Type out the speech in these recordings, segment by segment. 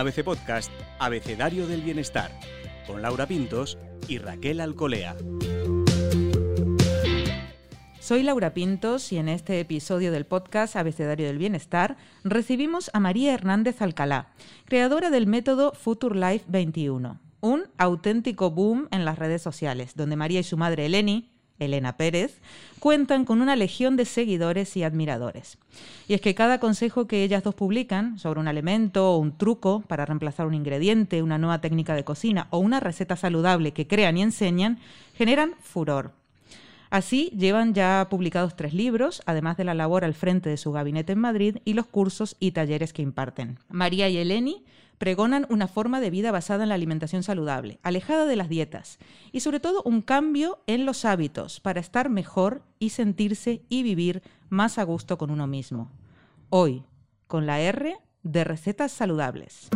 ABC Podcast, Abecedario del bienestar, con Laura Pintos y Raquel Alcolea. Soy Laura Pintos y en este episodio del podcast Abecedario del Bienestar recibimos a María Hernández Alcalá, creadora del método FuturLife 21, un auténtico boom en las redes sociales, donde María y su madre Eleni, Elena Pérez, cuentan con una legión de seguidores y admiradores. Y es que cada consejo que ellas dos publican sobre un alimento o un truco para reemplazar un ingrediente, una nueva técnica de cocina o una receta saludable que crean y enseñan, generan furor. Así, llevan ya publicados 3 libros, además de la labor al frente de su gabinete en Madrid y los cursos y talleres que imparten. María y Eleni pregonan una forma de vida basada en la alimentación saludable, alejada de las dietas y, sobre todo, un cambio en los hábitos para estar mejor y sentirse y vivir más a gusto con uno mismo. Hoy, con la R de recetas saludables.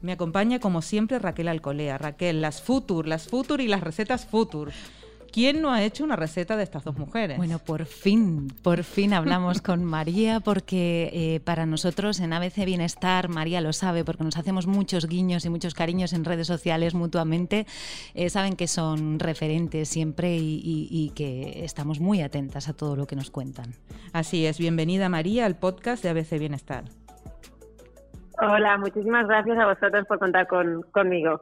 Me acompaña, como siempre, Raquel Alcolea. Raquel, las Futur y las recetas Futur. ¿Quién no ha hecho una receta de estas dos mujeres? Bueno, por fin hablamos con María, porque para nosotros en ABC Bienestar, María lo sabe, porque nos hacemos muchos guiños y muchos cariños en redes sociales mutuamente, saben que son referentes siempre y que estamos muy atentas a todo lo que nos cuentan. Así es, bienvenida María al podcast de ABC Bienestar. Hola, muchísimas gracias a vosotros por contar conmigo.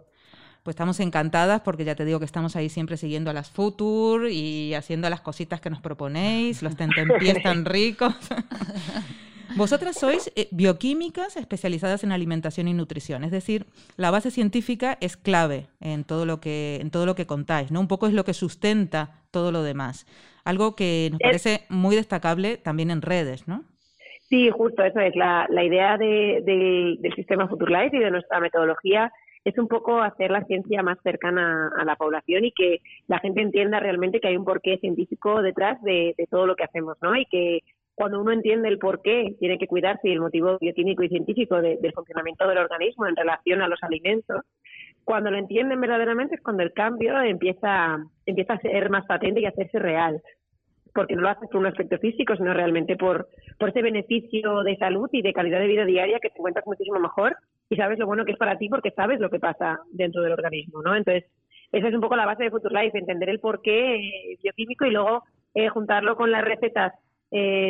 Pues estamos encantadas porque ya te digo que estamos ahí siempre siguiendo a las Futur y haciendo las cositas que nos proponéis, los tentempiés tan ricos. Vosotras sois bioquímicas especializadas en alimentación y nutrición, es decir, la base científica es clave en todo lo que contáis, ¿no? Un poco es lo que sustenta todo lo demás. Algo que nos parece muy destacable también en redes, ¿no? Sí, justo, eso es. La idea del sistema FuturLife y de nuestra metodología es un poco hacer la ciencia más cercana a la población y que la gente entienda realmente que hay un porqué científico detrás de todo lo que hacemos, ¿no? Y que cuando uno entiende el porqué, tiene que cuidarse y el motivo bioquímico y científico del funcionamiento del organismo en relación a los alimentos. Cuando lo entienden verdaderamente es cuando el cambio empieza a ser más patente y a hacerse real, porque no lo haces por un aspecto físico, sino realmente por ese beneficio de salud y de calidad de vida diaria que te encuentras muchísimo mejor y sabes lo bueno que es para ti porque sabes lo que pasa dentro del organismo, ¿no? Entonces, esa es un poco la base de FuturLife, entender el porqué bioquímico y luego juntarlo con las recetas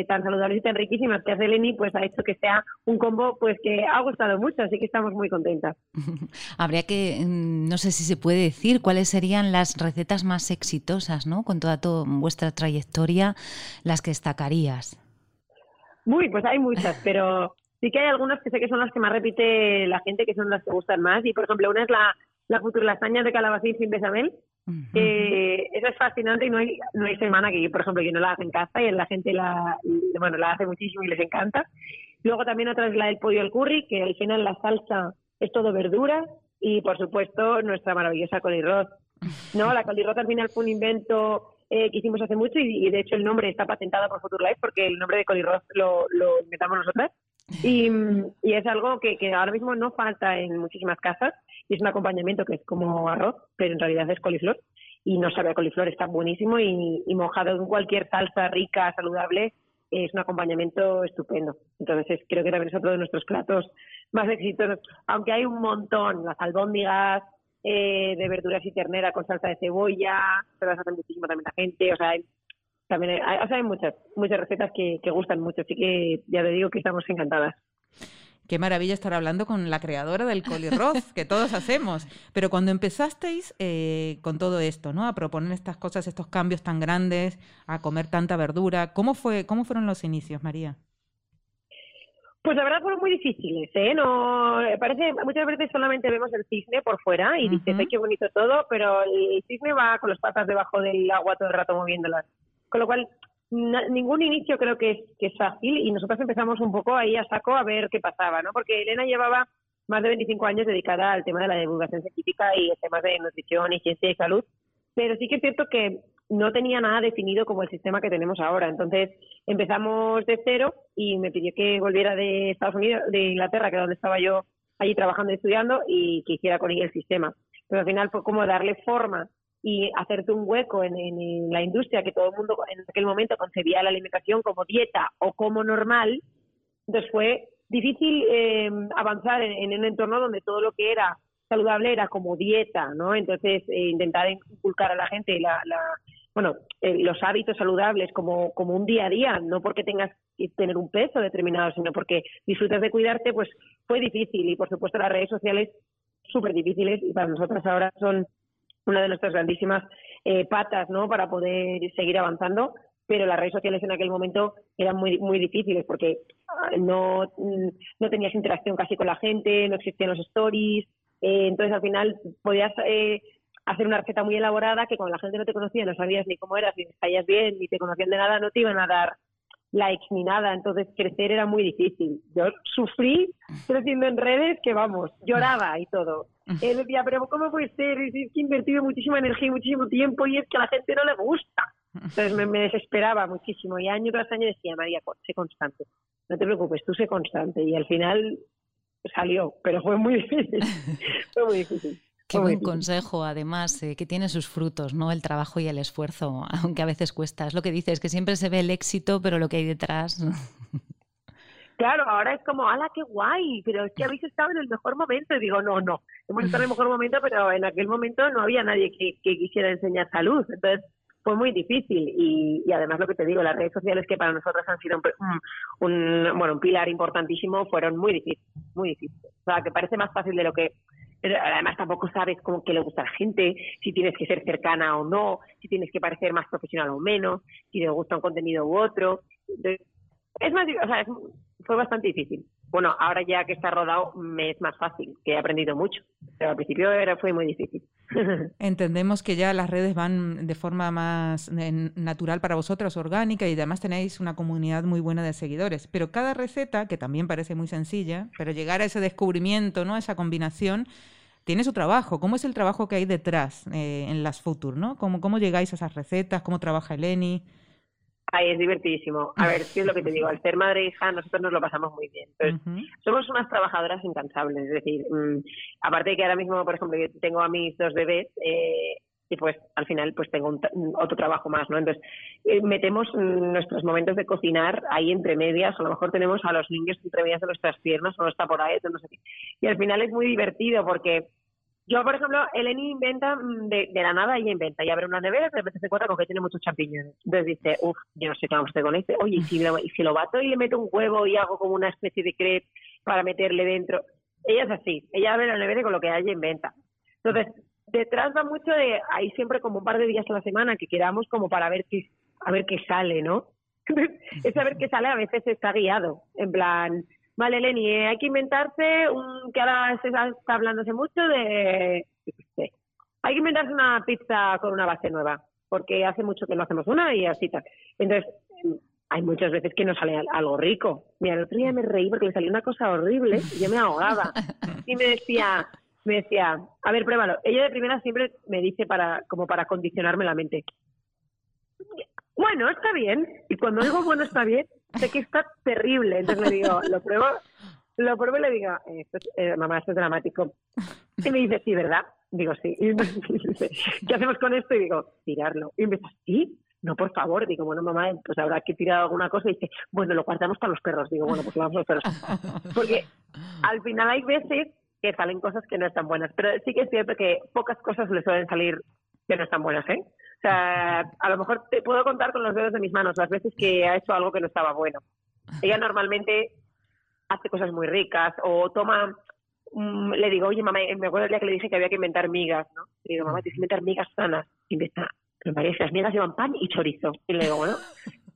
tan saludables y tan riquísimas que hace Eleni, pues ha hecho que sea un combo pues que ha gustado mucho, así que estamos muy contentas. Habría que, no sé si se puede decir, cuáles serían las recetas más exitosas, ¿no? Con toda vuestra trayectoria, las que destacarías. Uy, pues hay muchas, pero sí que hay algunas que sé que son las que más repite la gente, que son las que gustan más, y por ejemplo una es la futura lasaña de Calabacetis sin bechamel. Eso es fascinante y no hay semana que, por ejemplo, yo no la hago en casa y la gente la hace muchísimo y les encanta. Luego también otra es la del pollo al curry, que al final la salsa es todo verdura y, por supuesto, nuestra maravillosa Coli Roth. No, la Coli Roth al final fue un invento que hicimos hace mucho y, de hecho, el nombre está patentado por FuturLife porque el nombre de Coli Roth lo inventamos nosotras. Y es algo que ahora mismo no falta en muchísimas casas y es un acompañamiento que es como arroz, pero en realidad es coliflor y no sabe a coliflor, está buenísimo y mojado en cualquier salsa rica, saludable, es un acompañamiento estupendo. Entonces creo que también es otro de nuestros platos más exitosos, aunque hay un montón, las albóndigas de verduras y ternera con salsa de cebolla, se las hacen muchísimo también la gente, o sea, hay muchas recetas que gustan mucho, así que ya te digo que estamos encantadas. Qué maravilla estar hablando con la creadora del Coli Roth, que todos hacemos. Pero cuando empezasteis con todo esto, ¿no? A proponer estas cosas, estos cambios tan grandes, a comer tanta verdura, ¿cómo fueron los inicios, María? Pues la verdad fueron muy difíciles, ¿eh? No, parece, muchas veces solamente vemos el cisne por fuera y dices, ¡ay, qué bonito todo! Pero el cisne va con las patas debajo del agua todo el rato moviéndolas. Con lo cual, ningún inicio creo que es fácil y nosotros empezamos un poco ahí a saco a ver qué pasaba, ¿no? Porque Elena llevaba más de 25 años dedicada al tema de la divulgación científica y temas de nutrición, ciencia y salud, pero sí que es cierto que no tenía nada definido como el sistema que tenemos ahora. Entonces empezamos de cero y me pidió que volviera de Estados Unidos, de Inglaterra, que es donde estaba yo allí trabajando y estudiando, y que hiciera con ella el sistema. Pero al final fue como darle forma y hacerte un hueco en la industria que todo el mundo en aquel momento concebía la alimentación como dieta o como normal. Entonces fue difícil avanzar en un entorno donde todo lo que era saludable era como dieta, ¿no? Entonces intentar inculcar a la gente los hábitos saludables como un día a día, no porque tengas que tener un peso determinado, sino porque disfrutas de cuidarte, pues fue difícil. Y por supuesto las redes sociales súper difíciles, y para nosotras ahora son una de nuestras grandísimas patas, ¿no?, para poder seguir avanzando, pero las redes sociales en aquel momento eran muy, muy difíciles porque no tenías interacción casi con la gente, no existían los stories, entonces al final podías hacer una receta muy elaborada que cuando la gente no te conocía, no sabías ni cómo eras, ni estabas bien, ni te conocían de nada, no te iban a dar likes ni nada, entonces crecer era muy difícil. Yo sufrí creciendo en redes que, vamos, lloraba y todo. Él decía, pero ¿cómo puede ser? Es que he invertido muchísima energía y muchísimo tiempo y es que a la gente no le gusta. Entonces me desesperaba muchísimo y año tras año decía, María, sé constante, no te preocupes, tú sé constante. Y al final salió, pero fue muy difícil, fue muy difícil. Qué buen consejo, además, que tiene sus frutos, ¿no? El trabajo y el esfuerzo, aunque a veces cuesta. Es lo que dices, que siempre se ve el éxito, pero lo que hay detrás... Claro, ahora es como, ¡hala, qué guay! Pero es que habéis estado en el mejor momento. Y digo, no, hemos estado en el mejor momento, pero en aquel momento no había nadie que quisiera enseñar salud. Entonces, fue muy difícil. Y además, lo que te digo, las redes sociales que para nosotras han sido un pilar importantísimo, fueron muy difíciles, muy difíciles. O sea, que parece más fácil de lo que... Pero además tampoco sabes cómo que le gusta a la gente, si tienes que ser cercana o no, si tienes que parecer más profesional o menos, si le gusta un contenido u otro. Entonces, fue bastante difícil. Bueno, ahora ya que está rodado me es más fácil, que he aprendido mucho, pero al principio fue muy difícil. Entendemos que ya las redes van de forma más natural para vosotros, orgánica, y además tenéis una comunidad muy buena de seguidores, pero cada receta, que también parece muy sencilla, pero llegar a ese descubrimiento, ¿no?, esa combinación, tiene su trabajo. ¿Cómo es el trabajo que hay detrás en las Futur, ¿no? ¿Cómo llegáis a esas recetas? ¿Cómo trabaja Eleni? Ay, es divertidísimo. A ver, ¿qué es lo que te digo? Al ser madre e hija, nosotros nos lo pasamos muy bien. Entonces, somos unas trabajadoras incansables. Es decir, aparte de que ahora mismo, por ejemplo, yo tengo a mis dos bebés y pues al final pues tengo otro trabajo más, ¿no? Entonces, metemos nuestros momentos de cocinar ahí entre medias. O a lo mejor tenemos a los niños entre medias de nuestras piernas o no está por ahí, no sé qué. Y al final es muy divertido porque... Yo, por ejemplo, Eleni inventa de la nada, ella inventa. Y abre una nevera y de repente se encuentra con que tiene muchos champiñones. Entonces dice, yo no sé qué vamos a hacer con este. Oye, ¿y si lo bato y le meto un huevo y hago como una especie de crepe para meterle dentro? Ella es así. Ella abre la nevera y con lo que haya inventa. Entonces, detrás va mucho de... Hay siempre como un par de días a la semana que quedamos como para ver qué sale, ¿no? Ese a ver qué sale a veces está guiado. En plan... Vale, Eleni, hay que inventarse que ahora está hablándose mucho de... Hay que inventarse una pizza con una base nueva, porque hace mucho que no hacemos una y así tal. Entonces, hay muchas veces que nos sale algo rico. Mira, el otro día me reí porque le salió una cosa horrible y yo me ahogaba. Y me decía, a ver, pruébalo. Ella de primera siempre me dice como para condicionarme la mente. Bueno, está bien. Y cuando digo bueno, está bien... Sé que está terrible, entonces le digo, lo pruebo y le digo, mamá, esto es dramático. Y me dice, sí, ¿verdad? Digo, sí. Y me dice, ¿qué hacemos con esto? Y digo, tirarlo. Y me dice, ¿sí? No, por favor. Digo, bueno, mamá, pues habrá que tirar alguna cosa. Y dice, bueno, lo guardamos para los perros. Digo, bueno, pues lo vamos a los perros. Porque al final hay veces que salen cosas que no están buenas, pero sí que es cierto que pocas cosas le suelen salir que no están buenas, ¿eh? O sea, a lo mejor te puedo contar con los dedos de mis manos las veces que ha hecho algo que no estaba bueno. Ella normalmente hace cosas muy ricas o toma... le digo, oye, mamá, me acuerdo el día que le dije que había que inventar migas, ¿no? Le digo, mamá, tienes que inventar migas sanas. Me parece, las migas llevan pan y chorizo. Y le digo, bueno,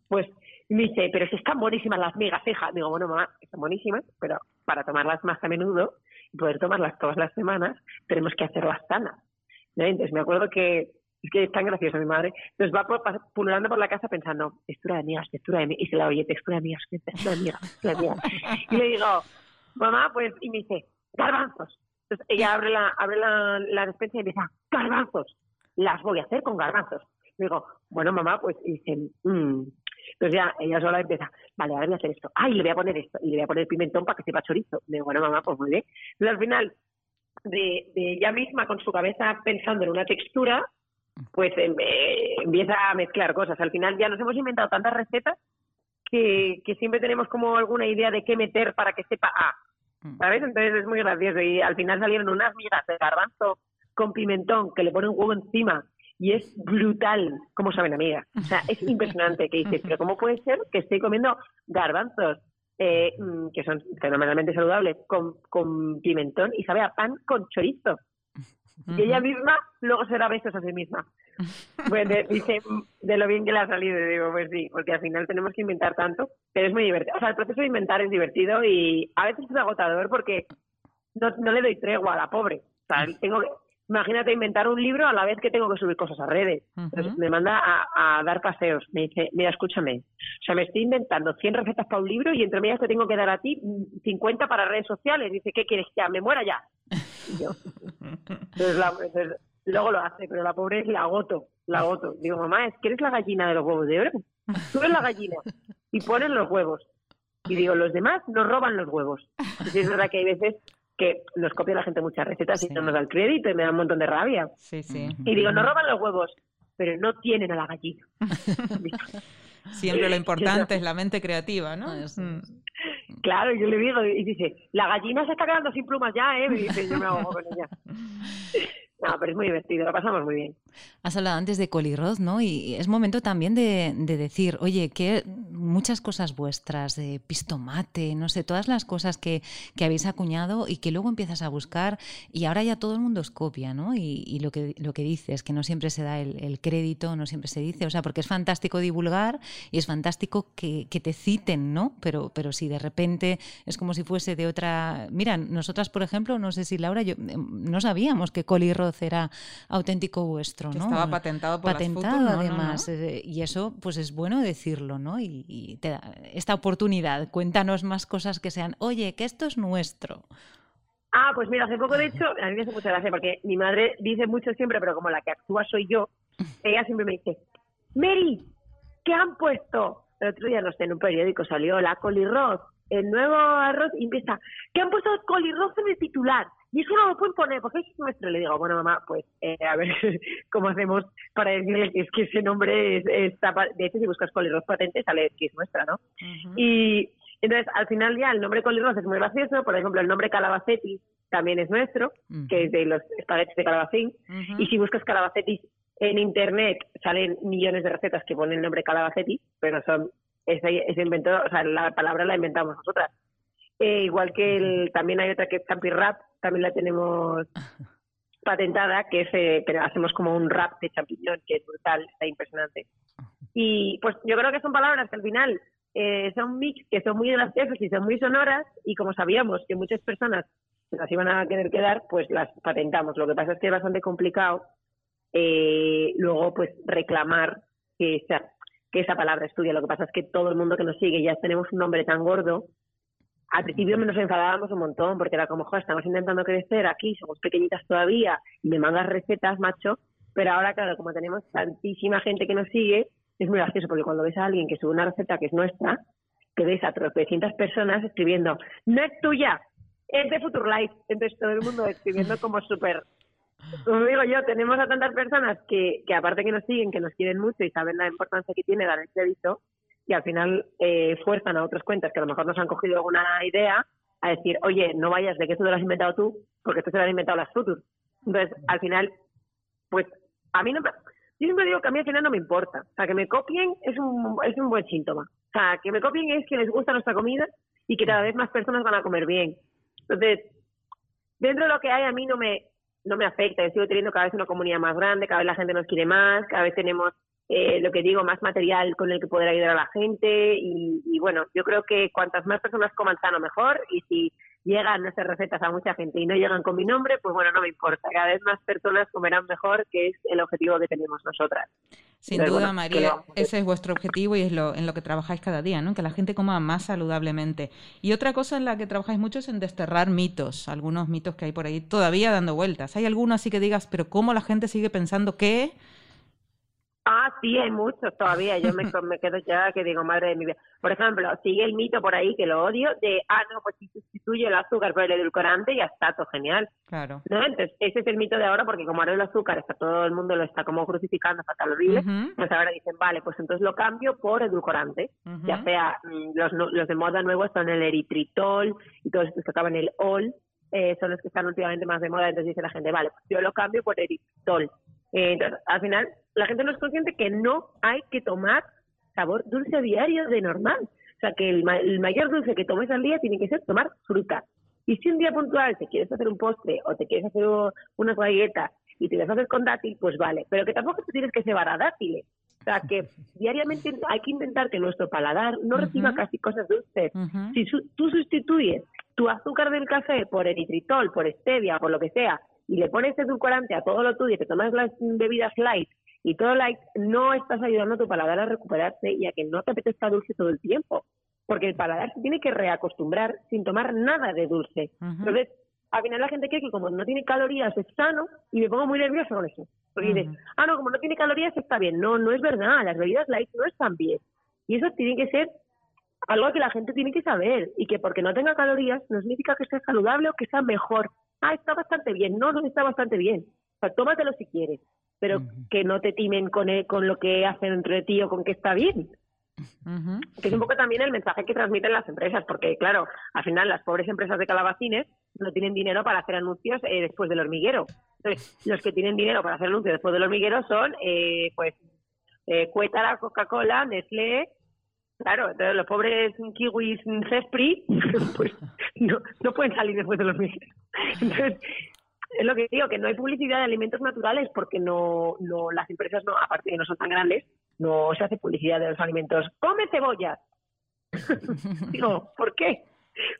pues... me dice, pero si están buenísimas las migas, hija. Digo, bueno, mamá, están buenísimas, pero para tomarlas más a menudo y poder tomarlas todas las semanas, tenemos que hacerlas sanas, ¿no? Entonces me acuerdo que... Es que es tan graciosa mi madre. Nos va pululando por la casa pensando, textura de migas. Y se la oye, textura de migas. Y le digo, mamá, pues... Y me dice, garbanzos. Entonces ella abre la despensa y me dice, garbanzos. Las voy a hacer con garbanzos. Y digo, bueno, mamá, pues... Y dice, Entonces ya ella sola empieza, vale, ahora voy a hacer esto. Y le voy a poner esto. Y le voy a poner pimentón para que sepa chorizo. Y digo, bueno, mamá, pues muy bien. Entonces al final... de ella misma con su cabeza pensando en una textura, pues empieza a mezclar cosas. Al final ya nos hemos inventado tantas recetas que siempre tenemos como alguna idea de qué meter para que sepa A, ¿sabes? Entonces es muy gracioso. Y al final salieron unas migas de garbanzo con pimentón que le pone un huevo encima. Y es brutal, como saben, amiga. O sea, es impresionante que dices, pero ¿cómo puede ser que estoy comiendo garbanzos que son fenomenalmente saludables con pimentón y sabe a pan con chorizo? Y ella misma luego se da besos a sí misma. Pues dice, de lo bien que le ha salido, digo, pues sí, porque al final tenemos que inventar tanto, pero es muy divertido. O sea, el proceso de inventar es divertido y a veces es agotador porque no le doy tregua a la pobre. O sea, tengo que... Imagínate inventar un libro a la vez que tengo que subir cosas a redes. Entonces me manda a dar paseos. Me dice, mira, escúchame. O sea, me estoy inventando 100 recetas para un libro y entre medias te tengo que dar a ti 50 para redes sociales. Dice, ¿qué quieres? Ya, me muera ya. Y yo. Entonces, luego lo hace, pero la pobre la agoto. Digo, mamá, es que eres la gallina de los huevos de oro. Tú eres la gallina. Y ponen los huevos. Y digo, los demás nos roban los huevos. Entonces, es verdad que hay veces que nos copia la gente muchas recetas y no nos da el crédito y me da un montón de rabia. Sí, sí. Y digo, no roban los huevos, pero no tienen a la gallina. Siempre lo importante es la mente creativa, ¿no? Claro, yo le digo, y dice, la gallina se está quedando sin plumas ya, ¿eh? Y dice, yo me ahogo con ella. No, pero es muy divertido, lo pasamos muy bien. Has hablado antes de Coli Roth, ¿no? Y es momento también de decir, oye, que muchas cosas vuestras, de pistomate, no sé, todas las cosas que habéis acuñado y que luego empiezas a buscar y ahora ya todo el mundo os copia, ¿no? Y lo que dices, que no siempre se da el crédito, no siempre se dice, o sea, porque es fantástico divulgar y es fantástico que te citen, ¿no? Pero si de repente es como si fuese de otra... Mira, nosotras, por ejemplo, no sé si Laura, yo no sabíamos que Coli Roth era auténtico vuestro, ¿no? Que estaba patentado por las Futur, además. ¿No? Y eso, pues es bueno decirlo, ¿no? Y te da esta oportunidad. Cuéntanos más cosas que sean, oye, que esto es nuestro. Ah, pues mira, hace poco, de hecho, a mí me hace mucha gracia porque mi madre dice mucho siempre, pero como la que actúa soy yo, ella siempre me dice, Mary, ¿qué han puesto? El otro día, no sé, en un periódico salió la Coli Roth, el nuevo arroz, y empieza, ¿qué han puesto Coli Roth en el titular? Y eso no lo pueden poner, porque es nuestro. Le digo, bueno, mamá, pues a ver cómo hacemos para decirle que es que ese nombre está... De hecho, si buscas Coli Roth patente, sale que es nuestra, ¿no? Uh-huh. Y entonces, al final ya el nombre Coli Roth es muy gracioso. Por ejemplo, el nombre Calabacetis también es nuestro, uh-huh, que es de los espaguetis de calabacín. Uh-huh. Y si buscas Calabacetis en internet, salen millones de recetas que ponen el nombre Calabacetis, pero son... Ese inventó, o sea, la palabra la inventamos nosotras. Igual que también hay otra que es Champi-rap, también la tenemos patentada, que es pero hacemos como un rap de champiñón, que es brutal, está impresionante. Y pues yo creo que son palabras que al final son mix, que son muy graciosas y son muy sonoras, y como sabíamos que muchas personas las iban a querer quedar, pues las patentamos. Lo que pasa es que es bastante complicado luego pues reclamar que esa palabra estudia. Lo que pasa es que todo el mundo que nos sigue ya tenemos un nombre tan gordo. Al principio nos enfadábamos un montón porque era como, joder, estamos intentando crecer aquí, somos pequeñitas todavía y me mandas recetas, macho. Pero ahora, claro, como tenemos tantísima gente que nos sigue, es muy gracioso porque cuando ves a alguien que sube una receta que es nuestra, que ves a 300 personas escribiendo, no es tuya, es de FuturLife. Entonces todo el mundo escribiendo como súper... Como digo yo, tenemos a tantas personas que aparte que nos siguen, que nos quieren mucho y saben la importancia que tiene dar el crédito, y al final fuerzan a otras cuentas que a lo mejor nos han cogido alguna idea a decir, oye, no vayas de que esto te lo has inventado tú, porque esto se lo han inventado las Futur. Entonces, al final, pues a mí no... Yo siempre digo que a mí al final no me importa. O sea, que me copien es un buen síntoma. O sea, que me copien es que les gusta nuestra comida y que cada vez más personas van a comer bien. Entonces, dentro de lo que hay, a mí no me afecta. Yo sigo teniendo cada vez una comunidad más grande, cada vez la gente nos quiere más, cada vez tenemos, lo que digo, más material con el que poder ayudar a la gente y bueno, yo creo que cuantas más personas coman sano, mejor, y si llegan nuestras recetas a mucha gente y no llegan con mi nombre, pues bueno, no me importa. Cada vez más personas comerán mejor, que es el objetivo que tenemos nosotras. Sin Entonces, duda, bueno, María, ese es vuestro objetivo y es en lo que trabajáis cada día, ¿no? Que la gente coma más saludablemente. Y otra cosa en la que trabajáis mucho es en desterrar mitos, algunos mitos que hay por ahí todavía dando vueltas. ¿Hay alguno así que digas, pero cómo la gente sigue pensando que...? Ah, sí, hay muchos todavía. Yo me quedo ya que digo, madre de mi vida. Por ejemplo, sigue el mito por ahí, que lo odio, de, no, pues si sustituye el azúcar por el edulcorante, ya está, todo genial. Claro. ¿No? Entonces, ese es el mito de ahora, porque como ahora el azúcar está, todo el mundo lo está como crucificando, fatal, horrible, pues ahora dicen, vale, pues entonces lo cambio por edulcorante. Ya sea, los de moda nuevos son el eritritol y todos estos que acaban en el ol, son los que están últimamente más de moda. Entonces dice la gente, vale, pues yo lo cambio por eritritol. Entonces, al final, la gente no es consciente que no hay que tomar sabor dulce diario de normal. O sea, que el mayor dulce que tomes al día tiene que ser tomar fruta. Y si un día puntual te quieres hacer un postre o te quieres hacer unas galletas y te las haces con dátil, pues vale. Pero que tampoco te tienes que cebar a dátiles. O sea, que diariamente hay que intentar que nuestro paladar no reciba casi cosas dulces. Si tú sustituyes tu azúcar del café por eritritol, por stevia, por lo que sea, y le pones edulcorante a todo lo tuyo y te tomas las bebidas light y todo light, no estás ayudando a tu paladar a recuperarse y a que no te apetezca dulce todo el tiempo. Porque el paladar se tiene que reacostumbrar sin tomar nada de dulce. Entonces, al final la gente cree que como no tiene calorías es sano, y me pongo muy nerviosa con eso. Porque dices, no, como no tiene calorías está bien. No, no es verdad. Las bebidas light no están bien. Y eso tiene que ser algo que la gente tiene que saber. Y que porque no tenga calorías no significa que sea saludable o que sea mejor. Está bastante bien. No está bastante bien. O sea, tómatelo si quieres, pero que no te timen con lo que hacen entre ti o con que está bien. Que es un poco también el mensaje que transmiten las empresas, porque claro, al final las pobres empresas de calabacines no tienen dinero para hacer anuncios después del hormiguero. Entonces, los que tienen dinero para hacer anuncios después del hormiguero son, Cuétara, Coca-Cola, Nestlé. Claro, entonces los pobres kiwis Cespri, pues no pueden salir después de los meses. Entonces, es lo que digo, que no hay publicidad de alimentos naturales porque no las empresas, no, aparte que no son tan grandes, no se hace publicidad de los alimentos. ¡Come cebollas! Digo, ¿por qué?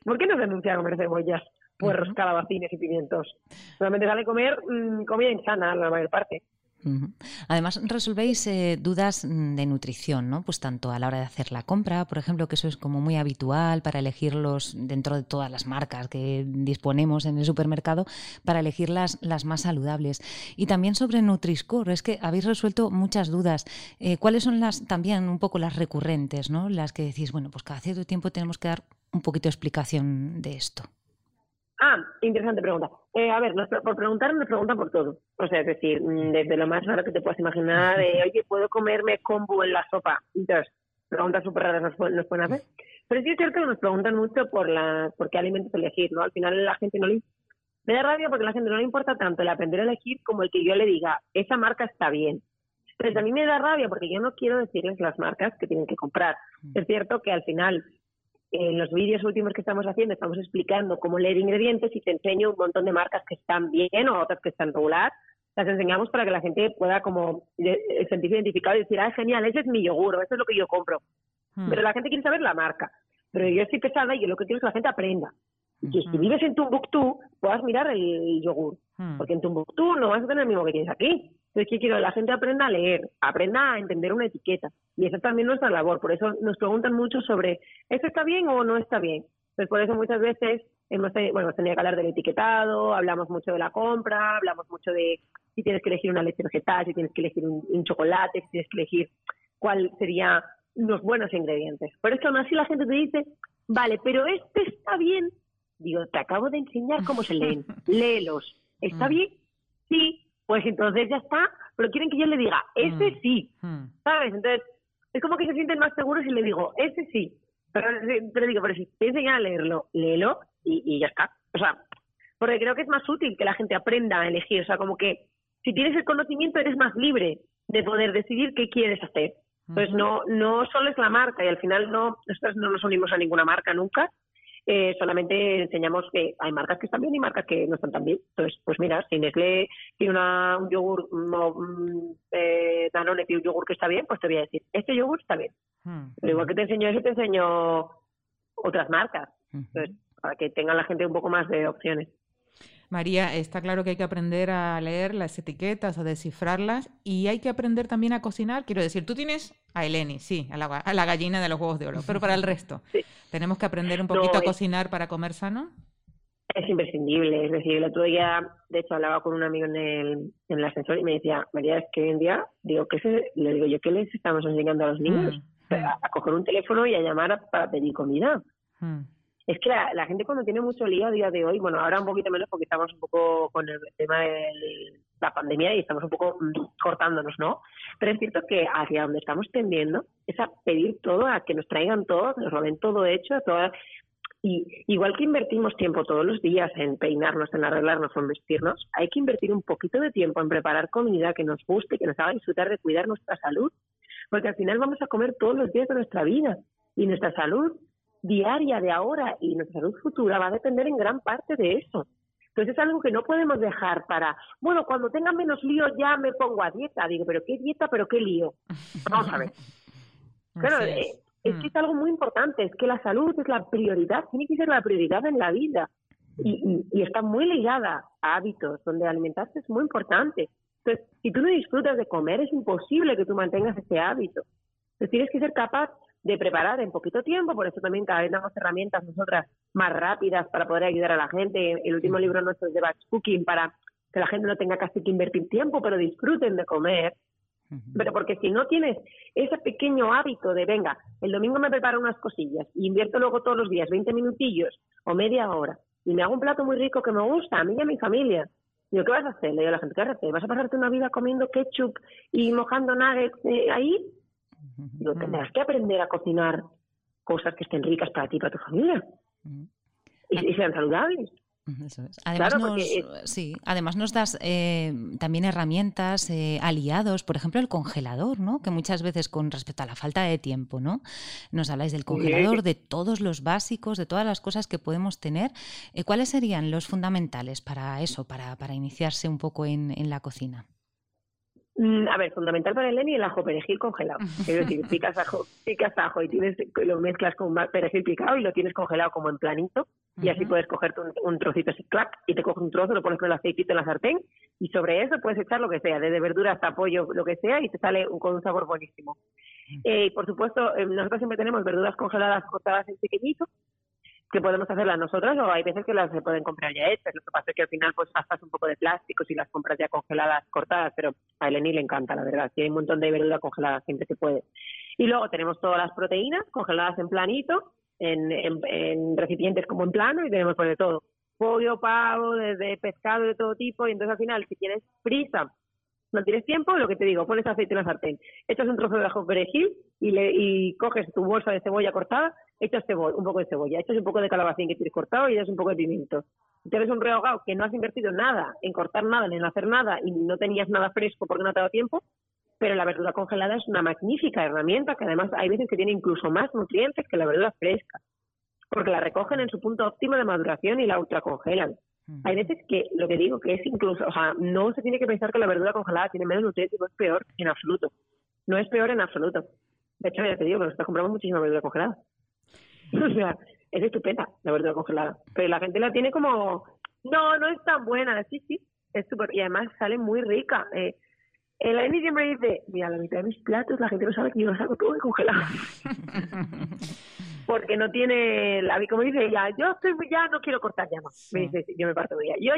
¿Por qué no se anuncia comer cebollas, puerros, calabacines y pimientos? Solamente sale comer comida insana la mayor parte. Además, resolvéis dudas de nutrición, ¿no? Pues tanto a la hora de hacer la compra, por ejemplo, que eso es como muy habitual para elegirlos dentro de todas las marcas que disponemos en el supermercado, para elegir las más saludables. Y también sobre Nutriscore, es que habéis resuelto muchas dudas. ¿Cuáles son las también un poco las recurrentes, ¿no? Las que decís, bueno, pues cada cierto tiempo tenemos que dar un poquito de explicación de esto. Interesante pregunta. A ver, por preguntar nos preguntan por todo. O sea, es decir, desde lo más raro que te puedas imaginar, oye, ¿puedo comerme kombu en la sopa? Entonces, preguntas súper raras nos pueden hacer. Pero sí es cierto que nos preguntan mucho por qué alimentos elegir, ¿no? Al final la gente no le... Me da rabia porque a la gente no le importa tanto el aprender a elegir como el que yo le diga, esa marca está bien. Pero también me da rabia porque yo no quiero decirles las marcas que tienen que comprar. Es cierto que al final... En los vídeos últimos que estamos haciendo estamos explicando cómo leer ingredientes y te enseño un montón de marcas que están bien o otras que están regular. Las enseñamos para que la gente pueda como sentirse identificado y decir, genial, ese es mi yogur, eso es lo que yo compro. Pero la gente quiere saber la marca. Pero yo estoy pesada y yo lo que quiero es que la gente aprenda. Y que si vives en Tumbuctú puedas mirar el yogur. Porque en Tumbuctú no vas a tener el mismo que tienes aquí. Entonces, ¿qué quiero? La gente aprenda a leer, aprenda a entender una etiqueta. Y esa es también nuestra labor. Por eso nos preguntan mucho sobre, ¿esto está bien o no está bien? Entonces, por eso muchas veces hemos tenido que hablar del etiquetado, hablamos mucho de la compra, hablamos mucho de si tienes que elegir una leche vegetal, si tienes que elegir un chocolate, si tienes que elegir cuál serían los buenos ingredientes. Pero es que aún así la gente te dice, vale, pero este está bien. Digo, te acabo de enseñar cómo se leen. Léelos. ¿Está bien? Sí. Pues entonces ya está, pero quieren que yo le diga, ese sí, ¿sabes? Entonces, es como que se sienten más seguros y le digo, ese sí. Pero digo, pero si te enseñan a leerlo, léelo y ya está. O sea, porque creo que es más útil que la gente aprenda a elegir. O sea, como que si tienes el conocimiento eres más libre de poder decidir qué quieres hacer. Entonces, no solo es la marca y al final nosotros no nos unimos a ninguna marca nunca. Solamente enseñamos que hay marcas que están bien y marcas que no están tan bien. Entonces, pues mira, si Nestlé tiene un yogur, Danone tiene un yogur que está bien, pues te voy a decir, este yogur está bien. Pero igual que te enseño eso, te enseño otras marcas. Entonces, para que tenga la gente un poco más de opciones. María, está claro que hay que aprender a leer las etiquetas, a descifrarlas, y hay que aprender también a cocinar. Quiero decir, tú tienes a Eleni, sí, a la gallina de los huevos de oro, pero para el resto, ¿tenemos que aprender un poquito a cocinar para comer sano? es imprescindible. Es decir, el otro día, de hecho, hablaba con un amigo en el ascensor y me decía, María, es que hoy en día, digo, le digo yo, ¿qué les estamos enseñando a los niños? A coger un teléfono y a llamar para pedir comida. Es que la gente cuando tiene mucho lío a día de hoy, bueno, ahora un poquito menos porque estamos un poco con el tema de la pandemia y estamos un poco cortándonos, ¿no? Pero es cierto que hacia donde estamos tendiendo es a pedir todo, a que nos traigan todo, que nos lo den todo hecho, todas. Y igual que invertimos tiempo todos los días en peinarnos, en arreglarnos o en vestirnos, hay que invertir un poquito de tiempo en preparar comida que nos guste, que nos haga disfrutar de cuidar nuestra salud, porque al final vamos a comer todos los días de nuestra vida y nuestra salud diaria de ahora y nuestra salud futura va a depender en gran parte de eso. Entonces es algo que no podemos dejar para, bueno, cuando tenga menos lío ya me pongo a dieta. Digo, ¿pero qué dieta? ¿Pero qué lío? Vamos a ver. Claro, es que es algo muy importante, es que la salud es la prioridad, tiene que ser la prioridad en la vida y está muy ligada a hábitos, donde alimentarse es muy importante. Entonces, si tú no disfrutas de comer, es imposible que tú mantengas ese hábito. Entonces tienes que ser capaz de preparar en poquito tiempo, por eso también cada vez damos herramientas nosotras más rápidas para poder ayudar a la gente. El último libro nuestro es de Batch Cooking, para que la gente no tenga casi que invertir tiempo, pero disfruten de comer. Pero porque si no tienes ese pequeño hábito de, venga, el domingo me preparo unas cosillas y invierto luego todos los días 20 minutillos o media hora y me hago un plato muy rico que me gusta a mí y a mi familia. Digo, ¿qué vas a hacer? Le digo a la gente, ¿qué vas a hacer? ¿Vas a pasarte una vida comiendo ketchup y mojando nuggets ahí? Digo, tendrás que aprender a cocinar cosas que estén ricas para ti y para tu familia y sean saludables. Eso es. Además, claro, porque... además nos das también herramientas, aliados, por ejemplo el congelador, ¿no? Que muchas veces con respecto a la falta de tiempo, ¿no? Nos habláis del congelador, de todos los básicos, de todas las cosas que podemos tener. ¿Cuáles serían los fundamentales para eso, para iniciarse un poco en la cocina? A ver, fundamental para Eleni el ajo perejil congelado. Es decir, picas ajo y lo mezclas con perejil picado y lo tienes congelado como en planito. Y así puedes cogerte un trocito así, clac, y te coges un trozo, lo pones con el aceitito en la sartén y sobre eso puedes echar lo que sea, desde verduras hasta pollo, lo que sea, y te sale con un sabor buenísimo. Por supuesto, nosotros siempre tenemos verduras congeladas cortadas en pequeñito, que podemos hacerlas nosotras o hay veces que las se pueden comprar ya hechas. Lo que pasa es que al final pues gastas un poco de plástico si las compras ya congeladas, cortadas, pero a Eleni le encanta, la verdad. Si hay un montón de verdura congelada, siempre se puede. Y luego tenemos todas las proteínas congeladas en planito, en recipientes como en plano, y tenemos pues de todo. Pollo, pavo, desde pescado de todo tipo, y entonces al final, si tienes prisa, no tienes tiempo, lo que te digo, pones aceite en la sartén, echas un trozo de ajo perejil y coges tu bolsa de cebolla cortada, echas un poco de cebolla, echas un poco de calabacín que tienes cortado y echas un poco de pimiento. Te ves un rehogado que no has invertido nada en cortar nada, ni en hacer nada y no tenías nada fresco porque no te ha dado tiempo, pero la verdura congelada es una magnífica herramienta que además hay veces que tiene incluso más nutrientes que la verdura fresca, porque la recogen en su punto óptimo de maduración y la ultracongelan. Hay veces que, lo que digo, que es incluso, o sea, no se tiene que pensar que la verdura congelada tiene menos nutrientes, no es peor en absoluto. No es peor en absoluto. De hecho, ya te digo, nosotros compramos muchísima verdura congelada. O sea, es estupenda la verdura congelada. Pero la gente la tiene como, no es tan buena, sí, es súper, y además sale muy rica. Eleni siempre dice, mira, la mitad de mis platos la gente no sabe que yo los hago todo de congelado. Porque no tiene, como dice ella, ya no quiero cortar ya más. Me dice, yo me parto de ella. Yo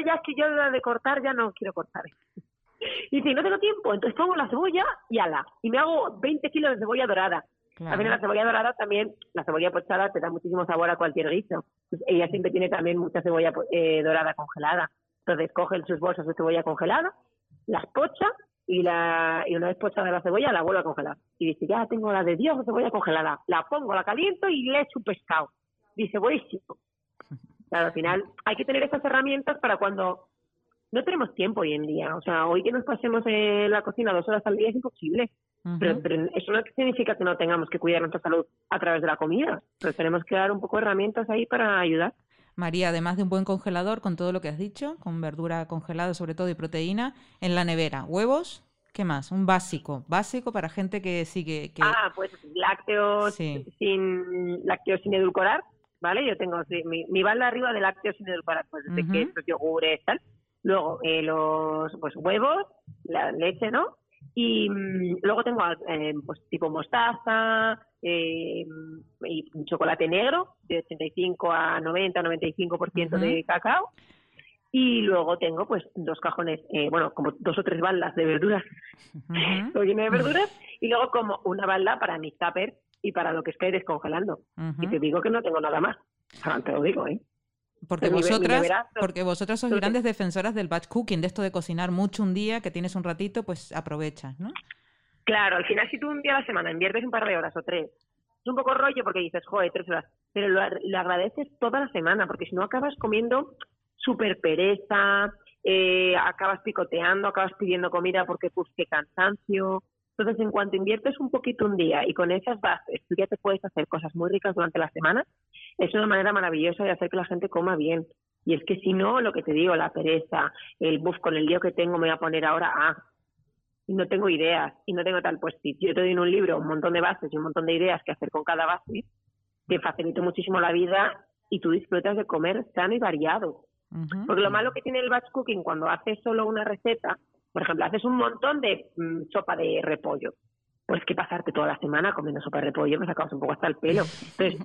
la de cortar ya no quiero cortar. Y si no tengo tiempo, entonces pongo la cebolla y ala. Y me hago 20 kilos de cebolla dorada. Claro. Al final la cebolla dorada también, la cebolla pochada te da muchísimo sabor a cualquier guiso. Ella siempre tiene también mucha cebolla dorada congelada. Entonces cogen sus bolsas de cebolla congelada, las pocha, y una vez pochada la cebolla la vuelvo a congelar y dice, ya tengo la de Dios, cebolla congelada, la pongo, la caliento y le echo un pescado, dice, buenísimo. Claro, al final hay que tener estas herramientas para cuando no tenemos tiempo hoy en día, o sea, hoy que nos pasemos en la cocina 2 horas al día es imposible. Pero eso no significa que no tengamos que cuidar nuestra salud a través de la comida, pero tenemos que dar un poco de herramientas ahí para ayudar. María, además de un buen congelador, con todo lo que has dicho, con verdura congelada sobre todo y proteína, en la nevera, huevos, ¿qué más? Un básico para gente que sigue... pues lácteos, lácteos sin edulcorar, ¿vale? Yo tengo mi balda arriba de lácteos sin edulcorar, pues de quesos, yogures, tal. Luego los huevos, la leche, ¿no? Y luego tengo pues tipo mostaza, y un chocolate negro de 85 a 90 o 95% de cacao. Y luego tengo pues dos cajones, como dos o tres baldas de verduras, lo lleno de verduras, y luego como una balda para mis tuppers y para lo que esté descongelando. Y te digo que no tengo nada más, ahora te lo digo, ¿eh? Porque vosotras sois grandes defensoras del batch cooking, de esto de cocinar mucho un día, que tienes un ratito, pues aprovechas, ¿no? Claro, al final si tú un día a la semana inviertes un par de horas o tres, es un poco rollo porque dices, joder, 3 horas, pero lo agradeces toda la semana, porque si no acabas comiendo súper pereza, acabas picoteando, acabas pidiendo comida porque pues qué cansancio. Entonces, en cuanto inviertes un poquito un día y con esas bases tú ya te puedes hacer cosas muy ricas durante la semana, es una manera maravillosa de hacer que la gente coma bien. Y es que si no, lo que te digo, la pereza, el buf, con el lío que tengo me voy a poner ahora y no tengo ideas y no tengo tal, pues si yo te doy en un libro un montón de bases y un montón de ideas que hacer con cada base, te facilito muchísimo la vida y tú disfrutas de comer sano y variado. Porque lo malo que tiene el batch cooking cuando haces solo una receta, por ejemplo, haces un montón de sopa de repollo. Pues que pasarte toda la semana comiendo sopa de repollo, me sacabas un poco hasta el pelo. Entonces,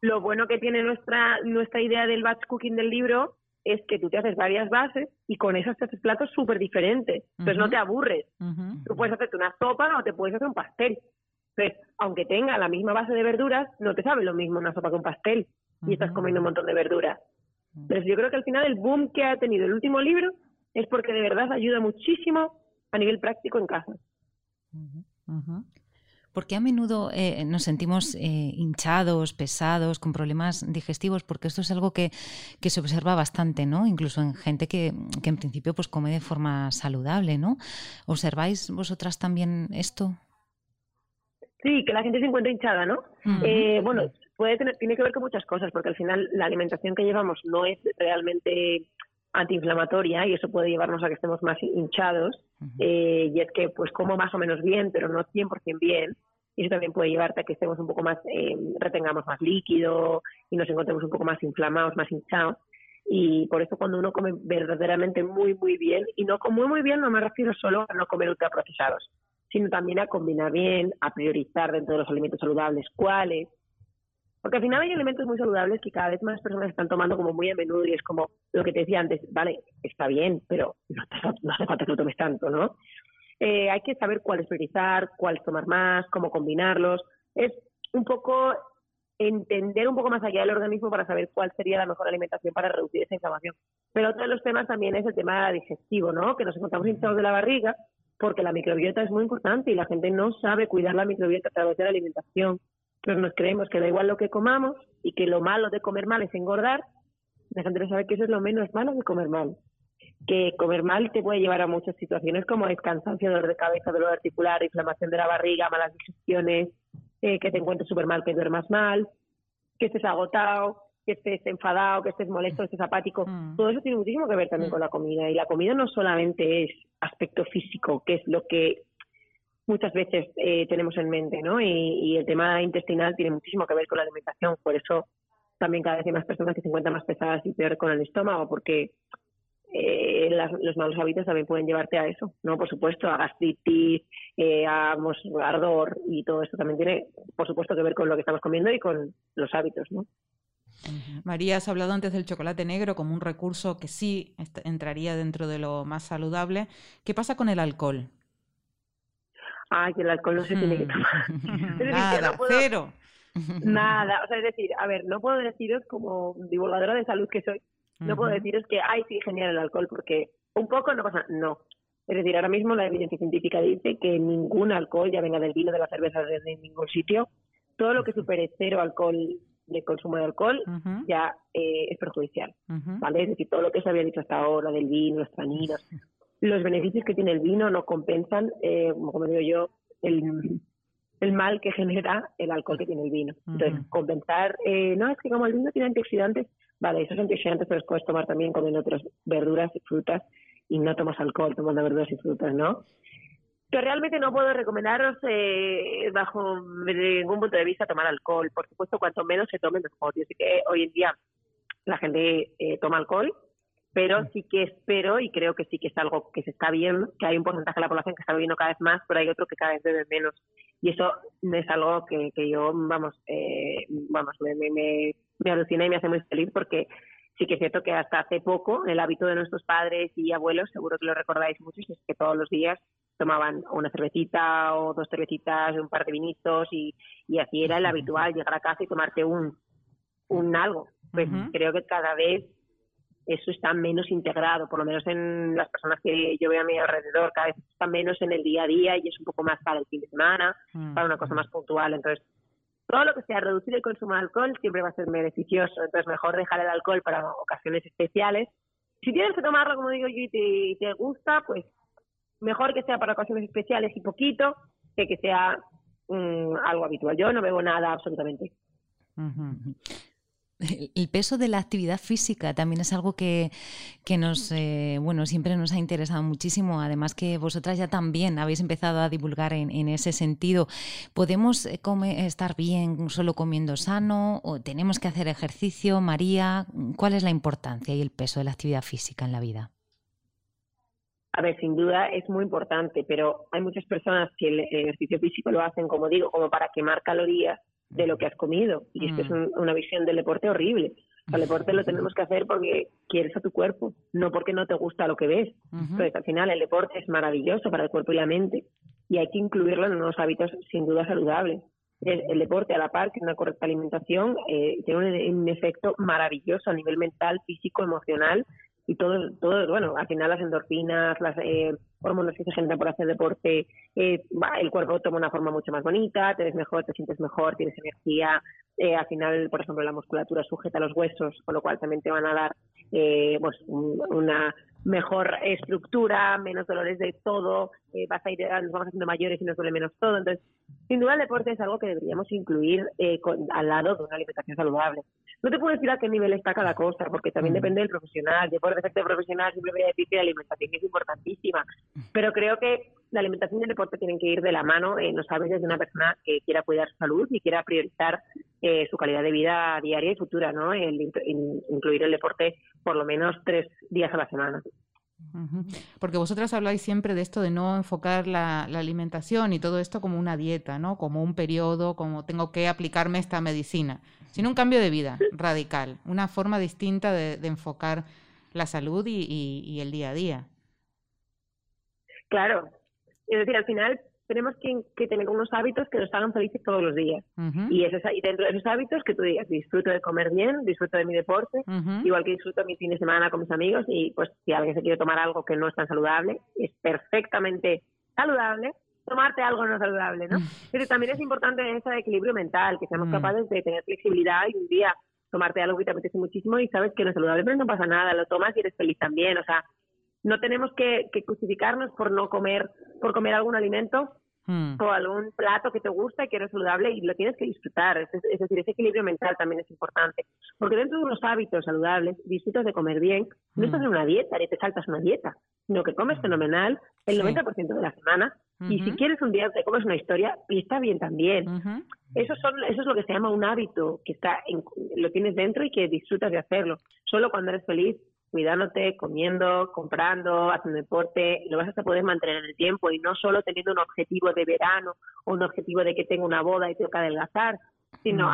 lo bueno que tiene nuestra idea del batch cooking del libro es que tú te haces varias bases y con esas te haces platos súper diferentes. Entonces, no te aburres. Tú puedes hacerte una sopa o te puedes hacer un pastel. Entonces, aunque tenga la misma base de verduras, no te sabe lo mismo una sopa que un pastel. Y estás comiendo un montón de verduras. Pero yo creo que al final el boom que ha tenido el último libro es porque de verdad ayuda muchísimo a nivel práctico en casa. Porque a menudo nos sentimos hinchados, pesados, con problemas digestivos, porque esto es algo que se observa bastante, ¿no? Incluso en gente que en principio pues come de forma saludable, ¿no? ¿Observáis vosotras también esto? Sí, que la gente se encuentra hinchada, ¿no? Tiene que ver con muchas cosas, porque al final la alimentación que llevamos no es realmente antiinflamatoria y eso puede llevarnos a que estemos más hinchados. Y es que pues como más o menos bien, pero no 100% bien. Y eso también puede llevarte a que estemos un poco más, retengamos más líquido y nos encontremos un poco más inflamados, más hinchados. Y por eso cuando uno come verdaderamente muy, muy bien, y no muy, muy bien no me refiero solo a no comer ultraprocesados, sino también a combinar bien, a priorizar dentro de los alimentos saludables cuáles. Porque al final hay alimentos muy saludables que cada vez más personas están tomando como muy a menudo y es como lo que te decía antes, vale, está bien, pero no hace falta que lo tomes tanto, ¿no? Hay que saber cuáles priorizar, cuáles tomar más, cómo combinarlos. Es un poco entender un poco más allá del organismo para saber cuál sería la mejor alimentación para reducir esa inflamación. Pero otro de los temas también es el tema digestivo, ¿no? Que nos encontramos hinchados de la barriga porque la microbiota es muy importante y la gente no sabe cuidar la microbiota a través de la alimentación. Pero nos creemos que da igual lo que comamos y que lo malo de comer mal es engordar. La gente no sabe que eso es lo menos malo de comer mal. Que comer mal te puede llevar a muchas situaciones como cansancio, dolor de cabeza, dolor articular, inflamación de la barriga, malas digestiones, que te encuentres súper mal, que duermas mal, que estés agotado, que estés enfadado, que estés molesto, que estés apático. Todo eso tiene muchísimo que ver también con la comida. Y la comida no solamente es aspecto físico, que es lo que muchas veces tenemos en mente, ¿no? Y el tema intestinal tiene muchísimo que ver con la alimentación, por eso también cada vez hay más personas que se encuentran más pesadas y peor con el estómago, porque los malos hábitos también pueden llevarte a eso, ¿no? Por supuesto, a gastritis, a ardor, y todo esto también tiene, por supuesto, que ver con lo que estamos comiendo y con los hábitos, ¿no? María, has hablado antes del chocolate negro como un recurso que sí entraría dentro de lo más saludable. ¿Qué pasa con el alcohol? Ay, que el alcohol no se tiene que tomar. Cero. Nada, o sea, es decir, a ver, no puedo deciros como divulgadora de salud que soy, no puedo deciros que, ay, sí, genial el alcohol, porque un poco no pasa, no. Es decir, ahora mismo la evidencia científica dice que ningún alcohol, ya venga del vino, de la cerveza, de ningún sitio, todo lo que supere cero alcohol, de consumo de alcohol, ya es perjudicial, ¿vale? Es decir, todo lo que se había dicho hasta ahora del vino, los taninos. Los beneficios que tiene el vino no compensan, como digo yo, el mal que genera el alcohol que tiene el vino. Entonces, compensar, no, es que como el vino tiene antioxidantes, vale, esos antioxidantes los puedes tomar también comiendo otras verduras y frutas y no tomas alcohol tomando verduras y frutas, ¿no? Que realmente no puedo recomendaros bajo ningún punto de vista tomar alcohol. Por supuesto, cuanto menos se tome, mejor. Yo sé que hoy en día la gente toma alcohol, pero sí que espero y creo que sí que es algo que se está viendo, que hay un porcentaje de la población que está bebiendo cada vez más, pero hay otro que cada vez bebe menos. Y eso es algo que yo, me alucina y me hace muy feliz, porque sí que es cierto que hasta hace poco el hábito de nuestros padres y abuelos, seguro que lo recordáis muchos, es que todos los días tomaban una cervecita o dos cervecitas, un par de vinitos, y así era el habitual, llegar a casa y tomarte un algo. Pues creo que cada vez eso está menos integrado, por lo menos en las personas que yo veo a mi alrededor, cada vez está menos en el día a día y es un poco más para el fin de semana, para una cosa más puntual. Entonces, todo lo que sea reducir el consumo de alcohol siempre va a ser beneficioso, entonces mejor dejar el alcohol para ocasiones especiales. Si tienes que tomarlo, como digo yo, y te gusta, pues mejor que sea para ocasiones especiales y poquito, que sea algo habitual. Yo no bebo nada absolutamente. El peso de la actividad física también es algo que nos siempre nos ha interesado muchísimo. Además que vosotras ya también habéis empezado a divulgar en ese sentido. ¿Podemos estar bien solo comiendo sano o tenemos que hacer ejercicio? María, ¿cuál es la importancia y el peso de la actividad física en la vida? A ver, sin duda es muy importante, pero hay muchas personas que el ejercicio físico lo hacen, como digo, como para quemar calorías de lo que has comido. Y esto es una visión del deporte horrible. El deporte lo tenemos que hacer porque quieres a tu cuerpo, no porque no te gusta lo que ves. Entonces, al final, el deporte es maravilloso para el cuerpo y la mente y hay que incluirlo en unos hábitos sin duda saludables. El deporte, a la par que una correcta alimentación, tiene un efecto maravilloso a nivel mental, físico, emocional y todo. Bueno, al final las endorfinas, las hormonas que se generan por hacer deporte, el cuerpo toma una forma mucho más bonita, te ves mejor, te sientes mejor, tienes energía, al final, por ejemplo, la musculatura sujeta los huesos, con lo cual también te van a dar una mejor estructura, menos dolores de todo, nos vamos haciendo mayores y nos duele menos todo. Entonces, sin duda el deporte es algo que deberíamos incluir al lado de una alimentación saludable. No te puedo decir a qué nivel está cada cosa, porque también depende del profesional. Yo por defecto de profesional siempre voy a decir que la alimentación es importantísima, pero creo que la alimentación y el deporte tienen que ir de la mano, no sabes, desde una persona que quiera cuidar su salud y quiera priorizar su calidad de vida diaria y futura, ¿no? Incluir el deporte por lo menos 3 días a la semana. Porque vosotras habláis siempre de esto de no enfocar la alimentación y todo esto como una dieta, ¿no? Como un periodo, como tengo que aplicarme esta medicina, sino un cambio de vida radical, una forma distinta de enfocar la salud y el día a día. Claro, es decir, al final tenemos que tener unos hábitos que nos hagan felices todos los días. Y dentro de esos hábitos que tú digas, disfruto de comer bien, disfruto de mi deporte, igual que disfruto mi fin de semana con mis amigos, y pues si alguien se quiere tomar algo que no es tan saludable, es perfectamente saludable tomarte algo no saludable, ¿no? Pero también es importante ese equilibrio mental, que seamos capaces de tener flexibilidad y un día tomarte algo que te apetece muchísimo y sabes que no es saludable, pero no pasa nada, lo tomas y eres feliz también. O sea, no tenemos que crucificarnos por comer algún alimento o algún plato que te gusta y que no es saludable, y lo tienes que disfrutar. Es decir, ese equilibrio mental también es importante. Porque dentro de unos hábitos saludables, disfrutas de comer bien, no estás en una dieta, ni te saltas una dieta, sino que comes fenomenal el 90% de la semana. Y si quieres un día te comes una historia y está bien también. Eso es lo que se llama un hábito, que lo tienes dentro y que disfrutas de hacerlo. Solo cuando eres feliz, cuidándote, comiendo, comprando, haciendo deporte, lo vas a poder mantener en el tiempo y no solo teniendo un objetivo de verano o un objetivo de que tengo una boda y tengo que adelgazar, sino,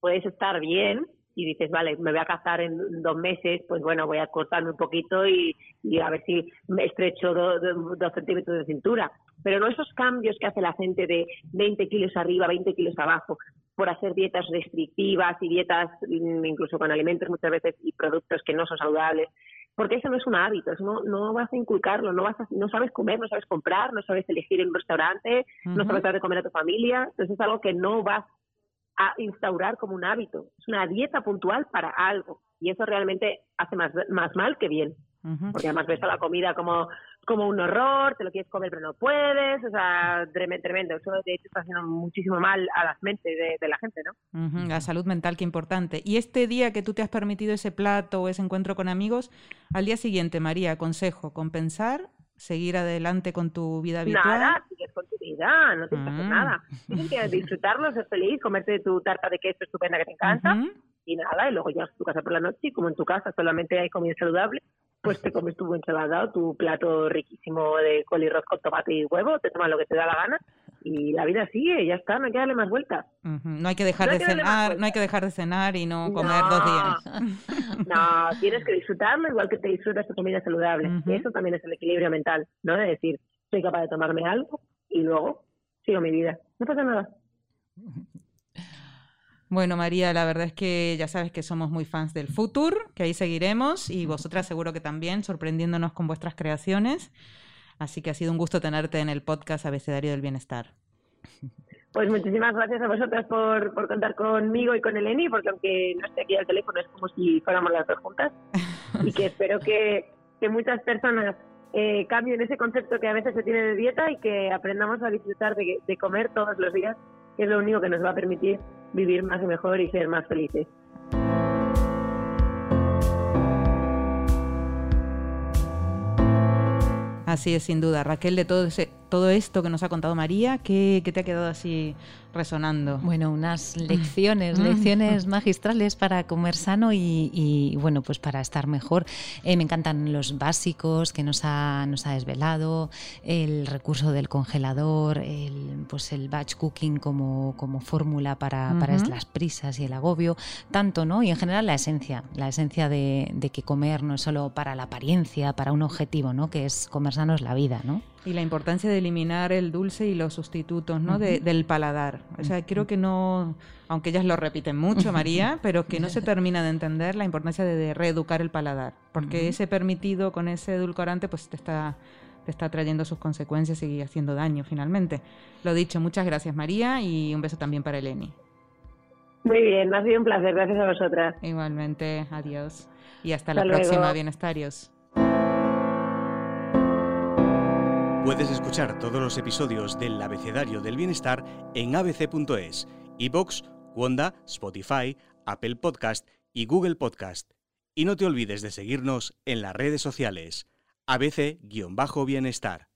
puedes estar bien y dices, vale, me voy a casar en 2 meses, pues bueno, voy a cortarme un poquito y a ver si me estrecho 2 centímetros de cintura. Pero no esos cambios que hace la gente de 20 kilos arriba, 20 kilos abajo, por hacer dietas restrictivas y dietas incluso con alimentos muchas veces y productos que no son saludables, porque eso no es un hábito, eso no vas a inculcarlo, no sabes comer, no sabes comprar, no sabes elegir el restaurante, no sabes dar de comer a tu familia. Entonces es algo que no vas a instaurar como un hábito, es una dieta puntual para algo y eso realmente hace más mal que bien, porque además ves a la comida como un horror, te lo quieres comer pero no puedes, o sea, tremendo. Eso de hecho está haciendo muchísimo mal a las mentes de la gente, ¿no? La salud mental, qué importante. Y este día que tú te has permitido ese plato o ese encuentro con amigos, al día siguiente, María, consejo, compensar, seguir adelante con tu vida habitual. Nada, sigues con tu vida, no te pasa nada. Tienes que disfrutarlo, ser feliz, comerte tu tarta de queso estupenda que te encanta y nada, y luego llegas a tu casa por la noche y como en tu casa solamente hay comida saludable, pues te comes tu ensalada o tu plato riquísimo de coli roth con tomate y huevo, te tomas lo que te da la gana y la vida sigue, ya está, no hay que darle más vueltas. Uh-huh. No hay que dejar de cenar, no hay que dejar de cenar y no comer 2 días. No, tienes que disfrutarlo igual que te disfrutas tu comida saludable. Uh-huh. Eso también es el equilibrio mental, ¿no? De decir, soy capaz de tomarme algo y luego sigo mi vida. No pasa nada. Uh-huh. Bueno, María, la verdad es que ya sabes que somos muy fans del Futur, que ahí seguiremos, y vosotras seguro que también, sorprendiéndonos con vuestras creaciones. Así que ha sido un gusto tenerte en el podcast Abecedario del Bienestar. Pues muchísimas gracias a vosotras por contar conmigo y con Eleni, porque aunque no esté aquí al teléfono es como si fuéramos las dos juntas. Y que espero que muchas personas cambien ese concepto que a veces se tiene de dieta y que aprendamos a disfrutar de comer todos los días, que es lo único que nos va a permitir vivir más y mejor y ser más felices. Así es, sin duda. Raquel, de todo esto que nos ha contado María, ¿qué te ha quedado así resonando? Bueno, unas lecciones magistrales para comer sano y bueno, pues para estar mejor. Me encantan los básicos que nos ha desvelado, el recurso del congelador, el batch cooking como fórmula para las prisas y el agobio, tanto, ¿no? Y en general la esencia de que comer no es solo para la apariencia, para un objetivo, ¿no? Que es comer sano es la vida, ¿no? Y la importancia de eliminar el dulce y los sustitutos, ¿no? Del paladar. O sea, creo que no, aunque ellas lo repiten mucho, María, pero que no se termina de entender la importancia de reeducar el paladar, porque ese permitido con ese edulcorante pues te está trayendo sus consecuencias y haciendo daño finalmente. Lo dicho, muchas gracias, María, y un beso también para Eleni. Muy bien, ha sido un placer, gracias a vosotras. Igualmente, adiós. Y hasta la luego. Próxima, bienestarios. Puedes escuchar todos los episodios del Abecedario del Bienestar en abc.es, iVoox, Wanda, Spotify, Apple Podcast y Google Podcast. Y no te olvides de seguirnos en las redes sociales, abc-bienestar.